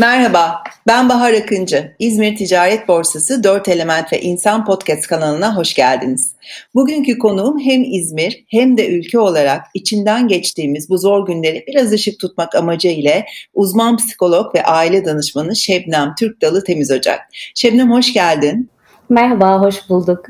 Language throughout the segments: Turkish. Merhaba, ben Bahar Akıncı. İzmir Ticaret Borsası 4 Element ve İnsan Podcast kanalına hoş geldiniz. Bugünkü konuğum hem İzmir hem de ülke olarak içinden geçtiğimiz bu zor günleri biraz ışık tutmak amacı ile uzman psikolog ve aile danışmanı Şebnem Türkdalı Temiz Ocak. Şebnem hoş geldin. Merhaba, hoş bulduk.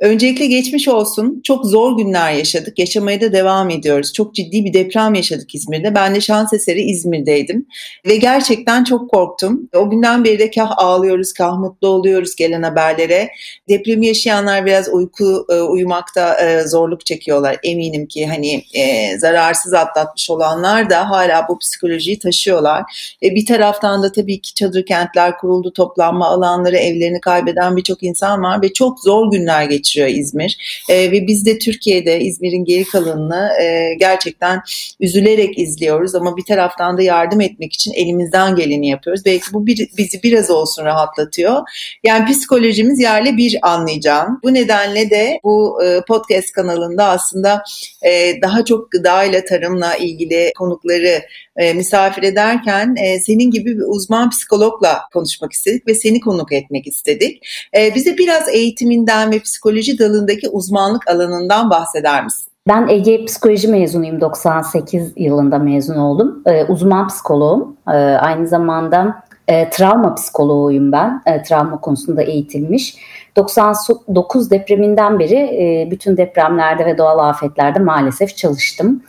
Öncelikle geçmiş olsun. Çok zor günler yaşadık. Yaşamaya da devam ediyoruz. Çok ciddi bir deprem yaşadık İzmir'de. Ben de şans eseri İzmir'deydim. Ve gerçekten çok korktum. O günden beri de kah ağlıyoruz, kah mutlu oluyoruz gelen haberlere. Depremi yaşayanlar biraz uyumakta zorluk çekiyorlar. Eminim ki hani zararsız atlatmış olanlar da hala bu psikolojiyi taşıyorlar. Bir taraftan da tabii ki çadır kentler kuruldu. Toplanma alanları, evlerini kaybeden birçok insan var ve çok zor günler geçiyor. İzmir ve biz de Türkiye'de İzmir'in geri kalanını gerçekten üzülerek izliyoruz ama bir taraftan da yardım etmek için elimizden geleni yapıyoruz. Belki bu bizi biraz olsun rahatlatıyor. Yani psikolojimiz yerle bir anlayacağım. Bu nedenle de bu podcast kanalında aslında daha çok gıdayla, tarımla ilgili konukları misafir ederken senin gibi bir uzman psikologla konuşmak istedik ve seni konuk etmek istedik. Bize biraz eğitiminden ve psikoloji dalındaki uzmanlık alanından bahseder misin? Ben Ege Psikoloji mezunuyum. 98 yılında mezun oldum. Uzman psikoloğum. Aynı zamanda travma psikoloğuyum ben. Travma konusunda eğitilmiş. 99 depreminden beri bütün depremlerde ve doğal afetlerde maalesef çalıştım.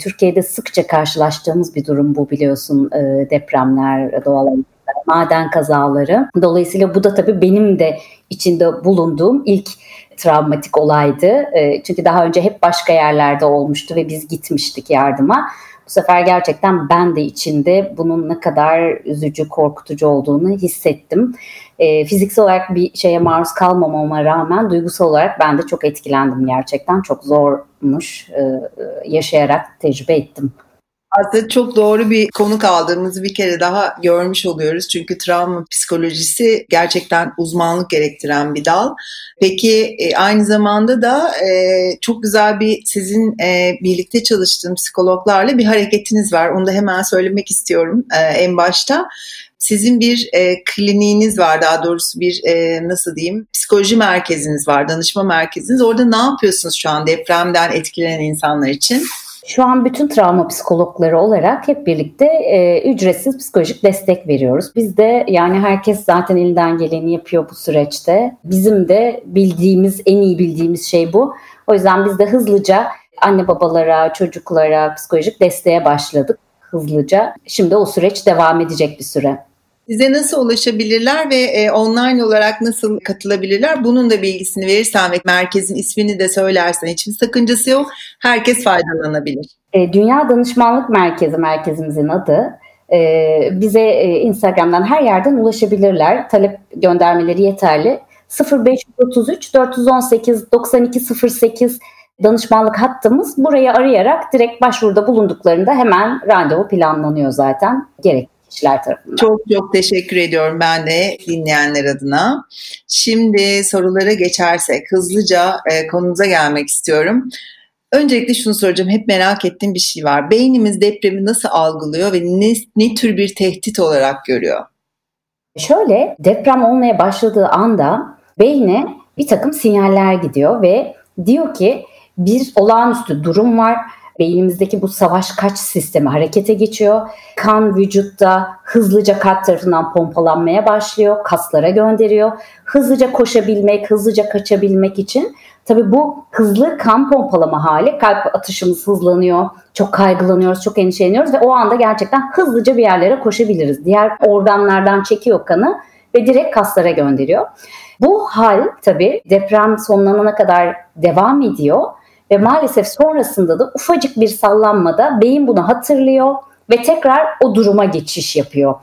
Türkiye'de sıkça karşılaştığımız bir durum bu, biliyorsun, depremler, doğal afetler, maden kazaları. Dolayısıyla bu da tabii benim de içinde bulunduğum ilk travmatik olaydı. Çünkü daha önce hep başka yerlerde olmuştu ve biz gitmiştik yardıma. Bu sefer gerçekten ben de içinde bunun ne kadar üzücü, korkutucu olduğunu hissettim. Fiziksel olarak bir şeye maruz kalmamama rağmen duygusal olarak ben de çok etkilendim gerçekten. Çok zormuş, yaşayarak tecrübe ettim. Aslında çok doğru bir konuk aldığımızı bir kere daha görmüş oluyoruz. Çünkü travma psikolojisi gerçekten uzmanlık gerektiren bir dal. Peki aynı zamanda da çok güzel bir sizin birlikte çalıştığım psikologlarla bir hareketiniz var. Onu da hemen söylemek istiyorum en başta. Sizin bir kliniğiniz var, daha doğrusu bir psikoloji merkeziniz var, danışma merkeziniz. Orada ne yapıyorsunuz şu an depremden etkilenen insanlar için? Şu an bütün travma psikologları olarak hep birlikte ücretsiz psikolojik destek veriyoruz. Biz de yani herkes zaten elinden geleni yapıyor bu süreçte. Bizim de en iyi bildiğimiz şey bu. O yüzden biz de hızlıca anne babalara, çocuklara psikolojik desteğe başladık hızlıca. Şimdi o süreç devam edecek bir süre. Size nasıl ulaşabilirler ve online olarak nasıl katılabilirler? Bunun da bilgisini verirsen ve merkezin ismini de söylersen hiçbir sakıncası yok. Herkes faydalanabilir. Dünya Danışmanlık Merkezi merkezimizin adı. Bize Instagram'dan her yerden ulaşabilirler. Talep göndermeleri yeterli. 0533 418 9208 danışmanlık hattımız. Burayı arayarak direkt başvuruda bulunduklarında hemen randevu planlanıyor zaten. Gerek. Çok çok teşekkür ediyorum ben de dinleyenler adına. Şimdi sorulara geçersek hızlıca konumuza gelmek istiyorum. Öncelikle şunu soracağım, hep merak ettiğim bir şey var. Beynimiz depremi nasıl algılıyor ve ne tür bir tehdit olarak görüyor? Şöyle, deprem olmaya başladığı anda beyne bir takım sinyaller gidiyor ve diyor ki bir olağanüstü durum var. Beynimizdeki bu savaş kaç sistemi harekete geçiyor. Kan vücutta hızlıca kalp tarafından pompalanmaya başlıyor. Kaslara gönderiyor. Hızlıca koşabilmek, hızlıca kaçabilmek için. Tabii bu hızlı kan pompalama hali, kalp atışımız hızlanıyor. Çok kaygılanıyoruz, çok endişeleniyoruz ve o anda gerçekten hızlıca bir yerlere koşabiliriz. Diğer organlardan çekiyor kanı ve direkt kaslara gönderiyor. Bu hal tabii deprem sonlanana kadar devam ediyor. Ve maalesef sonrasında da ufacık bir sallanmada beyin bunu hatırlıyor ve tekrar o duruma geçiş yapıyor.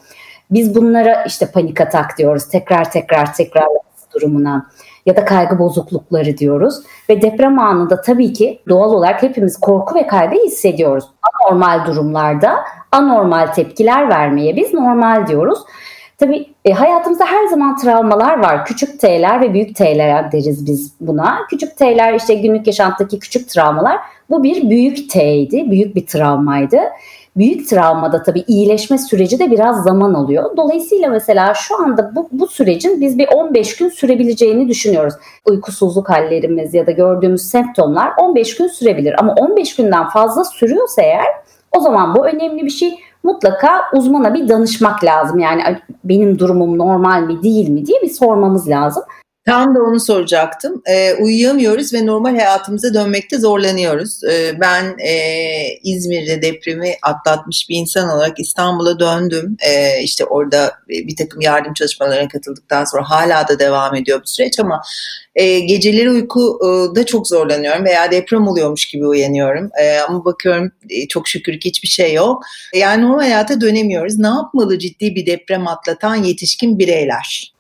Biz bunlara işte panik atak diyoruz, tekrar durumuna ya da kaygı bozuklukları diyoruz. Ve deprem anında tabii ki doğal olarak hepimiz korku ve kaygı hissediyoruz. Anormal durumlarda anormal tepkiler vermeye biz normal diyoruz. Tabii hayatımızda her zaman travmalar var. Küçük T'ler ve büyük T'ler deriz biz buna. Küçük T'ler işte günlük yaşantıdaki küçük travmalar. Bu bir büyük T'ydi, büyük bir travmaydı. büyük travmada tabii iyileşme süreci de biraz zaman alıyor. Dolayısıyla mesela şu anda bu sürecin biz bir 15 gün sürebileceğini düşünüyoruz. Uykusuzluk hallerimiz ya da gördüğümüz semptomlar 15 gün sürebilir. Ama 15 günden fazla sürüyorsa eğer, o zaman bu önemli bir şey. Mutlaka uzmana bir danışmak lazım. Yani benim durumum normal mi değil mi diye bir sormamız lazım. Tam da onu soracaktım. Uyuyamıyoruz ve normal hayatımıza dönmekte zorlanıyoruz. Ben İzmir'de depremi atlatmış bir insan olarak İstanbul'a döndüm. İşte orada bir takım yardım çalışmalarına katıldıktan sonra hala da devam ediyor bu süreç ama geceleri uykuda çok zorlanıyorum veya deprem oluyormuş gibi uyanıyorum. Ama bakıyorum çok şükür ki hiçbir şey yok. Yani normal hayata dönemiyoruz. Ne yapmalı ciddi bir deprem atlatan yetişkin bireyler?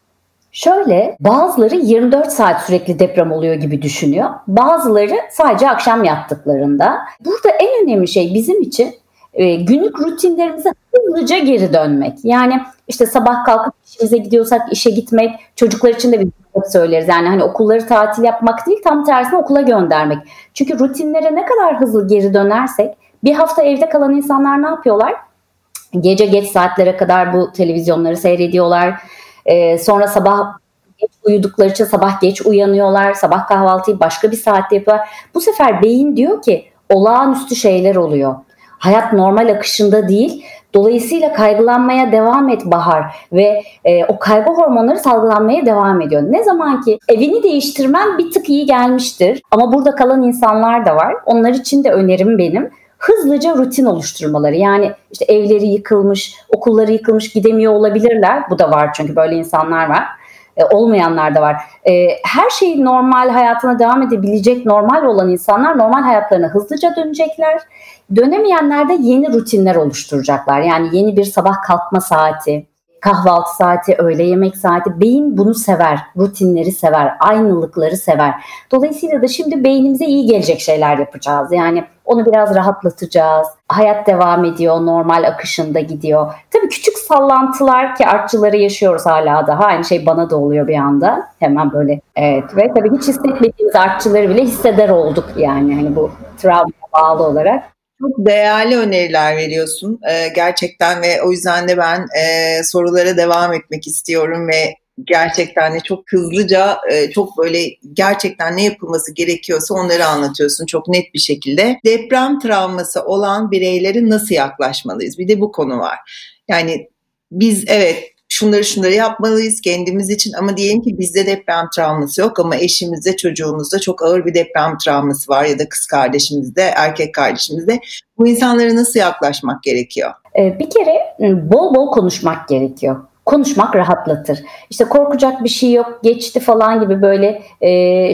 Şöyle, bazıları 24 saat sürekli deprem oluyor gibi düşünüyor. Bazıları sadece akşam yattıklarında. Burada en önemli şey bizim için günlük rutinlerimize hızlıca geri dönmek. Yani işte sabah kalkıp işimize gidiyorsak işe gitmek, çocuklar için de bir şey söyleriz. Yani hani okulları tatil yapmak değil, tam tersine okula göndermek. Çünkü rutinlere ne kadar hızlı geri dönersek, bir hafta evde kalan insanlar ne yapıyorlar? Gece geç saatlere kadar bu televizyonları seyrediyorlar. Sonra sabah geç uyudukları için sabah geç uyanıyorlar. Sabah kahvaltıyı başka bir saatte yapıyorlar. Bu sefer beyin diyor ki olağanüstü şeyler oluyor. Hayat normal akışında değil. Dolayısıyla kaygılanmaya devam et Bahar ve o kaygı hormonları salgılanmaya devam ediyor. Ne zaman ki evini değiştirmen bir tık iyi gelmiştir. Ama burada kalan insanlar da var. Onlar için de önerim benim. Hızlıca rutin oluşturmaları, yani işte evleri yıkılmış, okulları yıkılmış, gidemiyor olabilirler. Bu da var, çünkü böyle insanlar var. Olmayanlar da var. Her şeyi normal hayatına devam edebilecek normal olan insanlar normal hayatlarına hızlıca dönecekler. Dönemeyenler de yeni rutinler oluşturacaklar. Yani yeni bir sabah kalkma saati, kahvaltı saati, öğle yemek saati. Beyin bunu sever, rutinleri sever, aynılıkları sever. Dolayısıyla da şimdi beynimize iyi gelecek şeyler yapacağız. Yani onu biraz rahatlatacağız. Hayat devam ediyor, normal akışında gidiyor. Tabii küçük sallantılar ki artçıları yaşıyoruz hala daha. Aynı şey bana da oluyor bir anda. Hemen böyle evet, ve tabii hiç hissetmediğimiz artçıları bile hisseder olduk. Yani hani bu travmaya bağlı olarak. Çok değerli öneriler veriyorsun gerçekten ve o yüzden de ben sorulara devam etmek istiyorum ve gerçekten de çok hızlıca çok böyle gerçekten ne yapılması gerekiyorsa onları anlatıyorsun çok net bir şekilde. Deprem travması olan bireylere nasıl yaklaşmalıyız? Bir de bu konu var. Yani biz evet şunları yapmalıyız kendimiz için ama diyelim ki bizde deprem travması yok ama eşimizde, çocuğumuzda çok ağır bir deprem travması var ya da kız kardeşimizde, erkek kardeşimizde. Bu insanlara nasıl yaklaşmak gerekiyor? Bir kere bol bol konuşmak gerekiyor. Konuşmak rahatlatır. İşte korkacak bir şey yok, geçti falan gibi böyle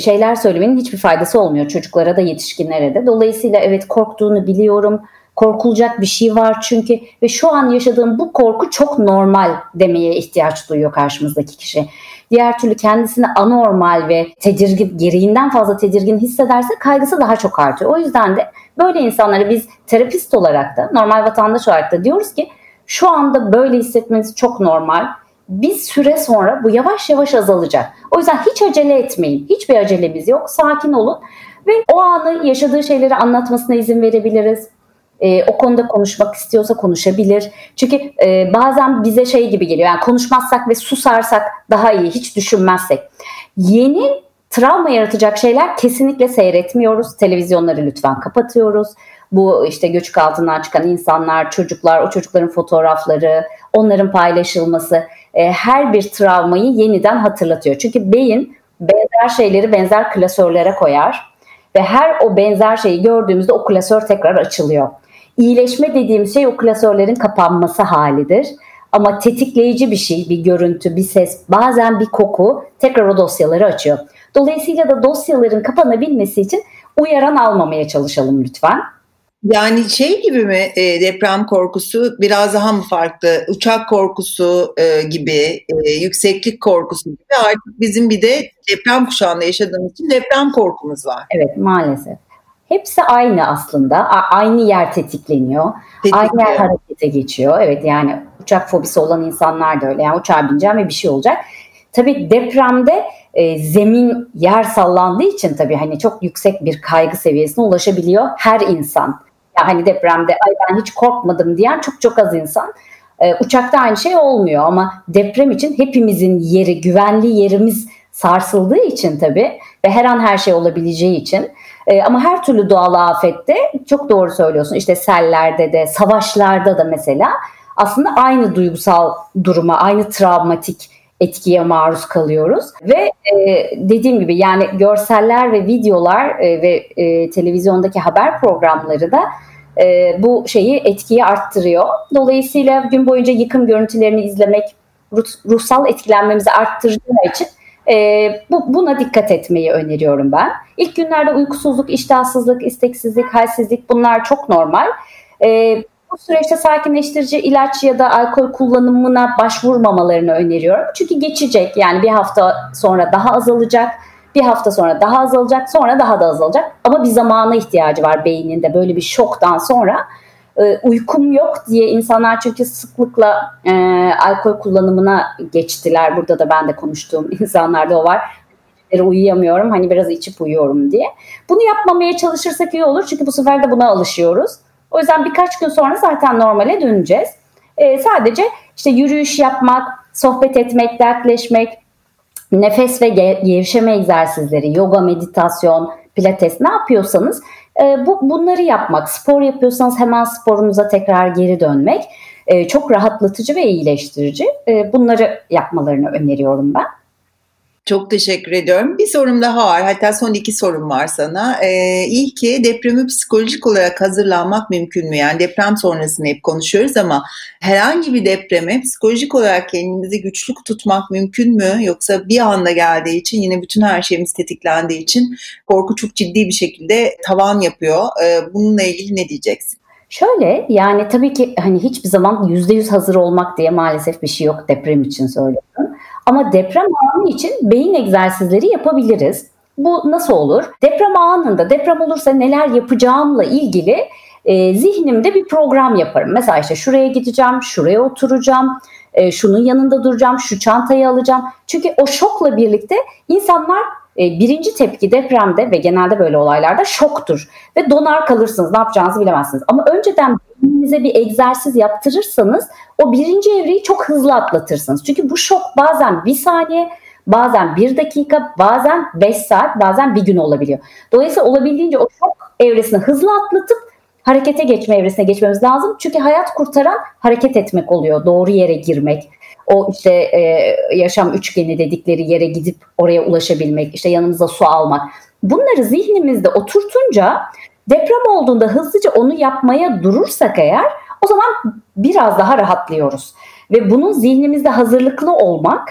şeyler söylemenin hiçbir faydası olmuyor çocuklara da yetişkinlere de. Dolayısıyla evet, korktuğunu biliyorum. Korkulacak bir şey var çünkü ve şu an yaşadığım bu korku çok normal demeye ihtiyaç duyuyor karşımızdaki kişi. Diğer türlü kendisini anormal ve tedirgin, gereğinden fazla tedirgin hissederse kaygısı daha çok artıyor. O yüzden de böyle insanlara biz terapist olarak da, normal vatandaş olarak da diyoruz ki şu anda böyle hissetmeniz çok normal. Bir süre sonra bu yavaş yavaş azalacak. O yüzden hiç acele etmeyin. Hiçbir acelemiz yok. Sakin olun ve o anı, yaşadığı şeyleri anlatmasına izin verebiliriz. O konuda konuşmak istiyorsa konuşabilir. Çünkü bazen bize şey gibi geliyor. Yani konuşmazsak ve susarsak daha iyi, hiç düşünmezsek. Yeni travma yaratacak şeyler kesinlikle seyretmiyoruz. Televizyonları lütfen kapatıyoruz. Bu işte göçük altından çıkan insanlar, çocuklar, o çocukların fotoğrafları, onların paylaşılması her bir travmayı yeniden hatırlatıyor. Çünkü beyin benzer şeyleri benzer klasörlere koyar ve her o benzer şeyi gördüğümüzde o klasör tekrar açılıyor. İyileşme dediğimiz şey o klasörlerin kapanması halidir. Ama tetikleyici bir şey, bir görüntü, bir ses, bazen bir koku tekrar o dosyaları açıyor. Dolayısıyla da dosyaların kapanabilmesi için uyaran almamaya çalışalım lütfen. Yani şey gibi mi deprem korkusu biraz daha mı farklı? Uçak korkusu gibi, yükseklik korkusu gibi artık bizim bir de deprem kuşağında yaşadığımız için deprem korkumuz var. Evet, maalesef. Hepsi aynı aslında. Aynı yer tetikleniyor. Aynı yer harekete geçiyor. Evet, yani uçak fobisi olan insanlar da öyle. Yani uçağa bineceğim ve bir şey olacak. Tabii depremde zemin, yer sallandığı için tabii hani çok yüksek bir kaygı seviyesine ulaşabiliyor her insan. hani depremde ay ben hiç korkmadım diyen çok çok az insan. Uçakta aynı şey olmuyor ama deprem için hepimizin yeri, güvenli yerimiz sarsıldığı için tabii ve her an her şey olabileceği için ama her türlü doğal afette çok doğru söylüyorsun. İşte sellerde de, savaşlarda da mesela aslında aynı duygusal duruma, aynı travmatik etkiye maruz kalıyoruz ve dediğim gibi yani görseller ve videolar ve televizyondaki haber programları da bu şeyi etkiyi arttırıyor. Dolayısıyla gün boyunca yıkım görüntülerini izlemek ruhsal etkilenmemizi arttıracağı için buna dikkat etmeyi öneriyorum ben. İlk günlerde uykusuzluk, iştahsızlık, isteksizlik, halsizlik bunlar çok normal. Bu süreçte sakinleştirici ilaç ya da alkol kullanımına başvurmamalarını öneriyorum. Çünkü geçecek yani bir hafta sonra daha azalacak, bir hafta sonra daha azalacak, sonra daha da azalacak. Ama bir zamana ihtiyacı var beyninde böyle bir şoktan sonra. Uykum yok diye insanlar çünkü sıklıkla alkol kullanımına geçtiler. Burada da ben de konuştuğum insanlarda o var. Uyuyamıyorum hani biraz içip uyuyorum diye. Bunu yapmamaya çalışırsak iyi olur çünkü bu sefer de buna alışıyoruz. O yüzden birkaç gün sonra zaten normale döneceğiz. Sadece işte yürüyüş yapmak, sohbet etmek, dertleşmek, nefes ve gevşeme egzersizleri, yoga, meditasyon, pilates ne yapıyorsanız bunları yapmak. Spor yapıyorsanız hemen sporunuza tekrar geri dönmek çok rahatlatıcı ve iyileştirici. Bunları yapmalarını öneriyorum ben. Çok teşekkür ediyorum. Bir sorum daha var. Hatta son iki sorum var sana. İlki depremi psikolojik olarak hazırlanmak mümkün mü? Yani deprem sonrasını hep konuşuyoruz ama herhangi bir depreme psikolojik olarak kendimizi güçlü tutmak mümkün mü? Yoksa bir anda geldiği için yine bütün her şeyimiz tetiklendiği için korku çok ciddi bir şekilde tavan yapıyor. Bununla ilgili ne diyeceksin? Şöyle yani tabii ki hani hiçbir zaman %100 hazır olmak diye maalesef bir şey yok deprem için söylüyorum. Ama deprem anı için beyin egzersizleri yapabiliriz. Bu nasıl olur? Deprem anında deprem olursa neler yapacağımla ilgili zihnimde bir program yaparım. Mesela işte şuraya gideceğim, şuraya oturacağım, şunun yanında duracağım, şu çantayı alacağım. Çünkü o şokla birlikte insanlar birinci tepki depremde ve genelde böyle olaylarda şoktur. Ve donar kalırsınız, ne yapacağınızı bilemezsiniz. Ama önceden beyninize bir egzersiz yaptırırsanız o birinci evreyi çok hızlı atlatırsınız. Çünkü bu şok bazen bir saniye, bazen bir dakika, bazen 5 saat, bazen bir gün olabiliyor. Dolayısıyla olabildiğince o şok evresini hızlı atlatıp harekete geçme evresine geçmemiz lazım. Çünkü hayat kurtaran hareket etmek oluyor, doğru yere girmek. O işte yaşam üçgeni dedikleri yere gidip oraya ulaşabilmek, işte yanımıza su almak. Bunları zihnimizde oturtunca deprem olduğunda hızlıca onu yapmaya durursak eğer o zaman biraz daha rahatlıyoruz. Ve bunun zihnimizde hazırlıklı olmak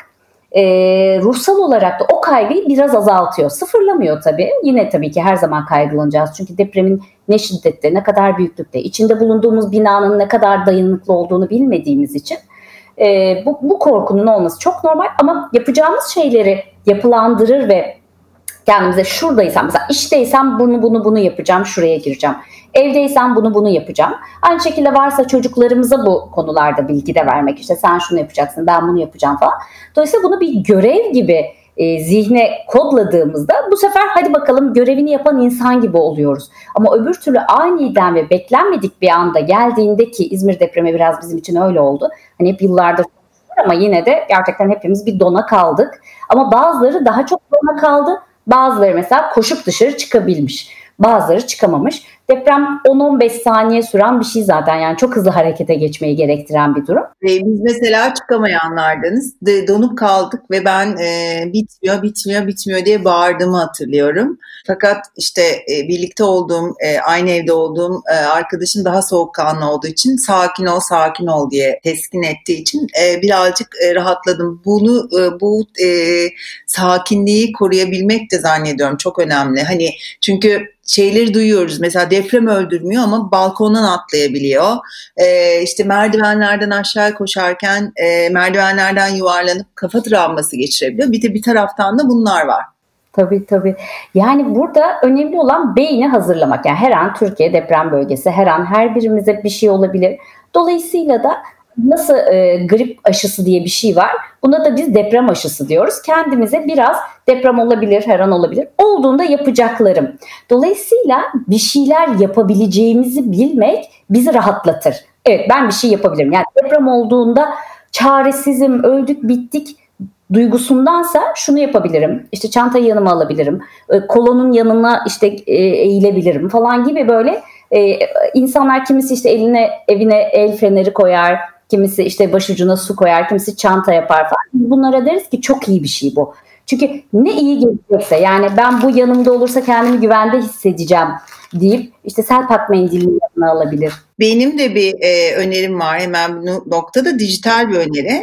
ruhsal olarak da o kaygıyı biraz azaltıyor. Sıfırlamıyor tabii. Yine tabii ki her zaman kaygılanacağız. Çünkü depremin ne şiddette, ne kadar büyüklükte, içinde bulunduğumuz binanın ne kadar dayanıklı olduğunu bilmediğimiz için bu korkunun olması çok normal ama yapacağımız şeyleri yapılandırır ve kendimize şuradaysam mesela işteysem bunu yapacağım, şuraya gireceğim. Evdeysem bunu yapacağım. Aynı şekilde varsa çocuklarımıza bu konularda bilgi de vermek. İşte sen şunu yapacaksın, ben bunu yapacağım falan. Dolayısıyla bunu bir görev gibi zihne kodladığımızda bu sefer hadi bakalım görevini yapan insan gibi oluyoruz. Ama öbür türlü aniden ve beklenmedik bir anda geldiğindeki İzmir depremi biraz bizim için öyle oldu. Hani hep yıllardır ama yine de gerçekten hepimiz bir dona kaldık. Ama bazıları daha çok dona kaldı. Bazıları mesela koşup dışarı çıkabilmiş. Bazıları çıkamamış. Deprem 10-15 saniye süren bir şey zaten. Yani çok hızlı harekete geçmeyi gerektiren bir durum. Biz mesela çıkamayanlardanız. Donup kaldık ve ben bitmiyor diye bağırdığımı hatırlıyorum. Fakat işte birlikte olduğum, aynı evde olduğum arkadaşım daha soğukkanlı olduğu için sakin ol diye teskin ettiği için birazcık rahatladım. Bu sakinliği koruyabilmek de zannediyorum çok önemli. Hani çünkü şeyleri duyuyoruz. Mesela deprem öldürmüyor ama balkondan atlayabiliyor. İşte merdivenlerden aşağı koşarken merdivenlerden yuvarlanıp kafa travması geçirebiliyor. Bir de bir taraftan da bunlar var. Tabii. Yani burada önemli olan beyni hazırlamak. Yani her an Türkiye deprem bölgesi, her an her birimize bir şey olabilir. Dolayısıyla da Nasıl grip aşısı diye bir şey var. Buna da biz deprem aşısı diyoruz. Kendimize biraz deprem olabilir, her an olabilir. Olduğunda yapacaklarım. Dolayısıyla bir şeyler yapabileceğimizi bilmek bizi rahatlatır. Evet, ben bir şey yapabilirim. Yani deprem olduğunda çaresizim, öldük, bittik duygusundansa şunu yapabilirim. İşte çantayı yanıma alabilirim. Kolonun yanına işte eğilebilirim falan gibi böyle. İnsanlar kimisi işte evine el feneri koyar, kimisi işte başucuna su koyar, kimisi çanta yapar falan. Bunlara deriz ki çok iyi bir şey bu. Çünkü ne iyi gelecekse, yani ben bu yanımda olursa kendimi güvende hissedeceğim deyip işte selpak mendilini yanına alabilir. Benim de bir önerim var hemen bu noktada, dijital bir öneri.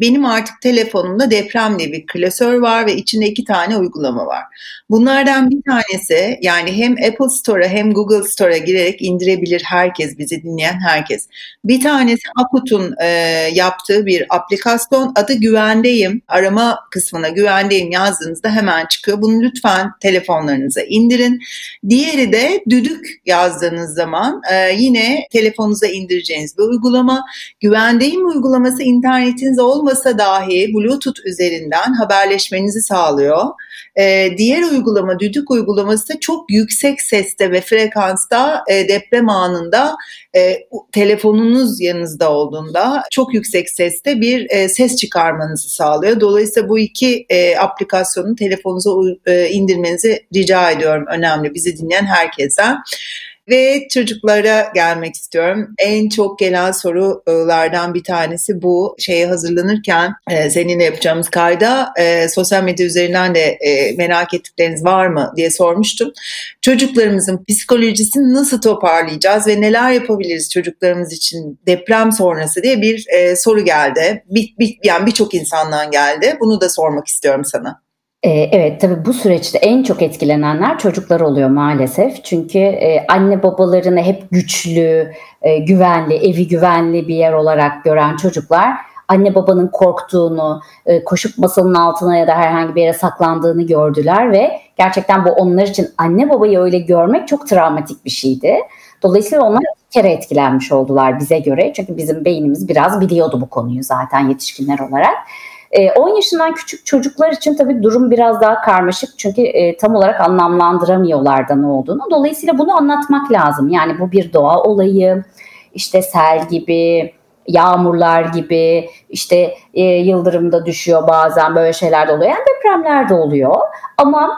Benim artık telefonumda deprem diye bir klasör var ve içinde 2 tane uygulama var. Bunlardan bir tanesi, yani hem Apple Store'a hem Google Store'a girerek indirebilir herkes, bizi dinleyen herkes. Bir tanesi Akut'un yaptığı bir aplikasyon, adı Güvendeyim. Arama kısmına Güvendeyim yazdığınızda hemen çıkıyor. Bunu lütfen telefonlarınıza indirin. Diğeri de Düdük yazdığınız zaman yine telefonunuza indireceğiniz bir uygulama. Güvendeyim uygulaması internetiniz olmasa dahi Bluetooth üzerinden haberleşmenizi sağlıyor. Diğer uygulama, Düdük uygulaması da çok yüksek seste ve frekansta deprem anında telefonunuz yanınızda olduğunda çok yüksek seste bir ses çıkarmanızı sağlıyor. Dolayısıyla bu 2 aplikasyonu telefonunuza indirmenizi rica ediyorum. Önemli, bizi dinleyen herkesten. Ve çocuklara gelmek istiyorum. En çok gelen sorulardan bir tanesi bu. Şeye hazırlanırken seninle yapacağımız kayda sosyal medya üzerinden de merak ettikleriniz var mı diye sormuştum. Çocuklarımızın psikolojisini nasıl toparlayacağız ve neler yapabiliriz çocuklarımız için deprem sonrası diye bir soru geldi. Yani birçok insandan geldi. Bunu da sormak istiyorum sana. Evet, tabii bu süreçte en çok etkilenenler çocuklar oluyor maalesef. Çünkü anne babalarını hep güçlü, güvenli, evi güvenli bir yer olarak gören çocuklar anne babanın korktuğunu, koşup masanın altına ya da herhangi bir yere saklandığını gördüler ve gerçekten bu onlar için anne babayı öyle görmek çok travmatik bir şeydi. Dolayısıyla onlar bir kere etkilenmiş oldular bize göre. Çünkü bizim beynimiz biraz biliyordu bu konuyu zaten yetişkinler olarak. 10 yaşından küçük çocuklar için tabii durum biraz daha karmaşık, çünkü tam olarak anlamlandıramıyorlar da ne olduğunu. Dolayısıyla bunu anlatmak lazım. Yani bu bir doğa olayı, işte sel gibi, yağmurlar gibi, işte yıldırım da düşüyor bazen, böyle şeyler de oluyor. Yani depremler de oluyor ama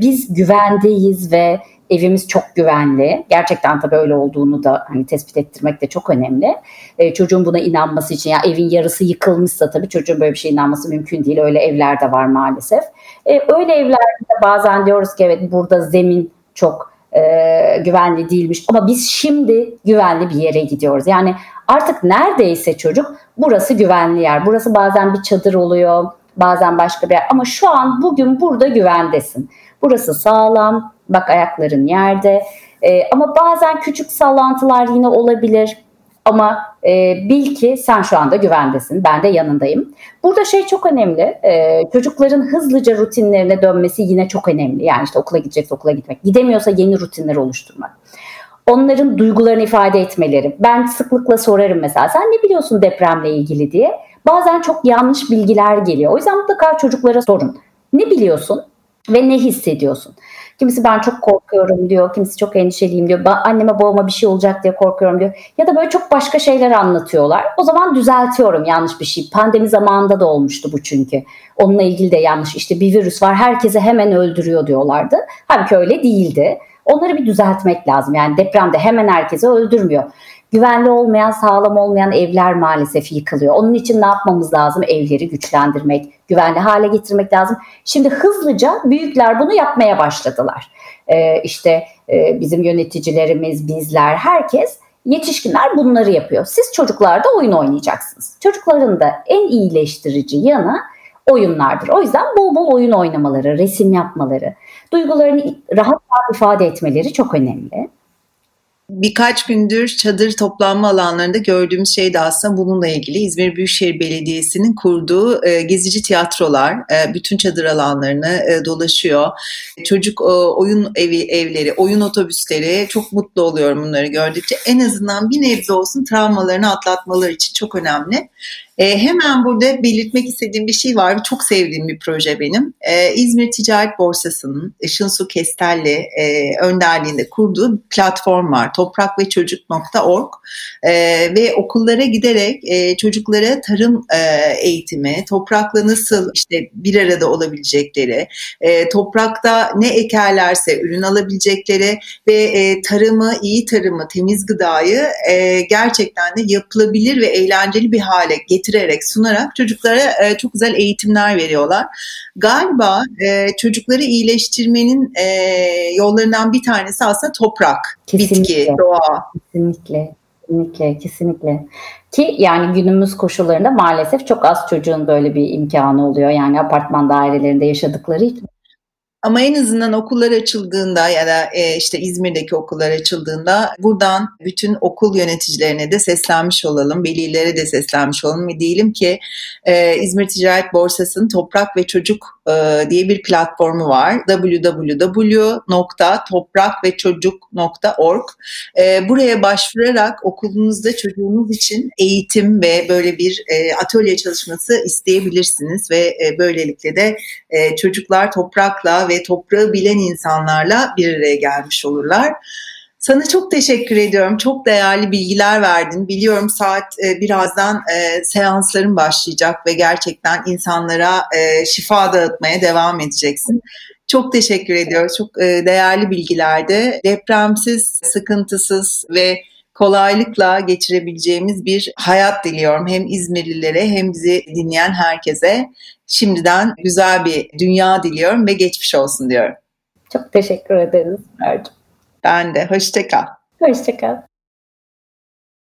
biz güvendeyiz ve evimiz çok güvenli. Gerçekten tabii öyle olduğunu da hani tespit ettirmek de çok önemli. Çocuğun buna inanması için, ya evin yarısı yıkılmışsa tabii çocuğun böyle bir şeye inanması mümkün değil. Öyle evler de var maalesef. Öyle evlerde bazen diyoruz ki evet, burada zemin çok güvenli değilmiş. Ama biz şimdi güvenli bir yere gidiyoruz. Yani artık neredeyse çocuk, burası güvenli yer. Burası bazen bir çadır oluyor, bazen başka bir yer. Ama şu an bugün burada güvendesin. Burası sağlam. Bak, ayakların yerde. Ama bazen küçük sallantılar yine olabilir. Ama bil ki sen şu anda güvendesin. Ben de yanındayım. Burada şey çok önemli. Çocukların hızlıca rutinlerine dönmesi yine çok önemli. Yani işte okula gidecekse okula gitmek. Gidemiyorsa yeni rutinler oluşturmak. Onların duygularını ifade etmeleri. Ben sıklıkla sorarım mesela, sen ne biliyorsun depremle ilgili diye. Bazen çok yanlış bilgiler geliyor. O yüzden mutlaka çocuklara sorun. Ne biliyorsun ve ne hissediyorsun? Kimisi ben çok korkuyorum diyor, kimisi çok endişeliyim diyor, anneme babama bir şey olacak diye korkuyorum diyor. Ya da böyle çok başka şeyler anlatıyorlar. O zaman düzeltiyorum yanlış bir şey. Pandemi zamanında da olmuştu bu çünkü. Onunla ilgili de yanlış, işte bir virüs var, herkese hemen öldürüyor diyorlardı. Halbuki öyle değildi. Onları bir düzeltmek lazım. Yani depremde hemen herkese öldürmüyor. Güvenli olmayan, sağlam olmayan evler maalesef yıkılıyor. Onun için ne yapmamız lazım? Evleri güçlendirmek, güvenli hale getirmek lazım. Şimdi hızlıca büyükler bunu yapmaya başladılar. Bizim yöneticilerimiz, bizler, herkes, yetişkinler bunları yapıyor. Siz çocuklarda oyun oynayacaksınız. Çocukların da en iyileştirici yanı oyunlardır. O yüzden bol bol oyun oynamaları, resim yapmaları, duygularını rahat ifade etmeleri çok önemli. Birkaç gündür çadır toplanma alanlarında gördüğümüz şey de aslında bununla ilgili. İzmir Büyükşehir Belediyesi'nin kurduğu gezici tiyatrolar bütün çadır alanlarını dolaşıyor. Çocuk oyun evleri, oyun otobüsleri, çok mutlu oluyorum bunları gördükçe. En azından bir nebze olsun travmalarını atlatmaları için çok önemli. Hemen burada belirtmek istediğim bir şey var. Çok sevdiğim bir proje benim. İzmir Ticaret Borsası'nın Işınsu Kestelli önderliğinde kurduğu bir platform var. toprakveçocuk.org ve okullara giderek çocuklara tarım eğitimi, toprakla nasıl işte bir arada olabilecekleri, toprakta ne ekerlerse ürün alabilecekleri ve tarımı, iyi tarımı, temiz gıdayı gerçekten de yapılabilir ve eğlenceli bir hale getirerek, sunarak çocuklara çok güzel eğitimler veriyorlar. Galiba çocukları iyileştirmenin yollarından bir tanesi aslında toprak, bitki, doğa. Kesinlikle. Ki yani günümüz koşullarında maalesef çok az çocuğun böyle bir imkanı oluyor. Yani apartman dairelerinde yaşadıkları için. Ama en azından okullar açıldığında ya da işte İzmir'deki okullar açıldığında buradan bütün okul yöneticilerine de seslenmiş olalım, velilere de seslenmiş olalım ve diyelim ki İzmir Ticaret Borsası'nın Toprak ve Çocuk diye bir platformu var. www.toprakveçocuk.org. Buraya başvurarak okulunuzda çocuğunuz için eğitim ve böyle bir atölye çalışması isteyebilirsiniz ve böylelikle de çocuklar toprakla ve toprağı bilen insanlarla bir araya gelmiş olurlar. Sana çok teşekkür ediyorum. Çok değerli bilgiler verdin. Biliyorum saat birazdan seansların başlayacak ve gerçekten insanlara şifa dağıtmaya devam edeceksin. Çok teşekkür ediyoruz. Çok değerli bilgilerdi. Depremsiz, sıkıntısız ve kolaylıkla geçirebileceğimiz bir hayat diliyorum. Hem İzmirlilere hem bizi dinleyen herkese şimdiden güzel bir dünya diliyorum ve geçmiş olsun diyorum. Çok teşekkür ederiz. Ben de. Hoşça kal.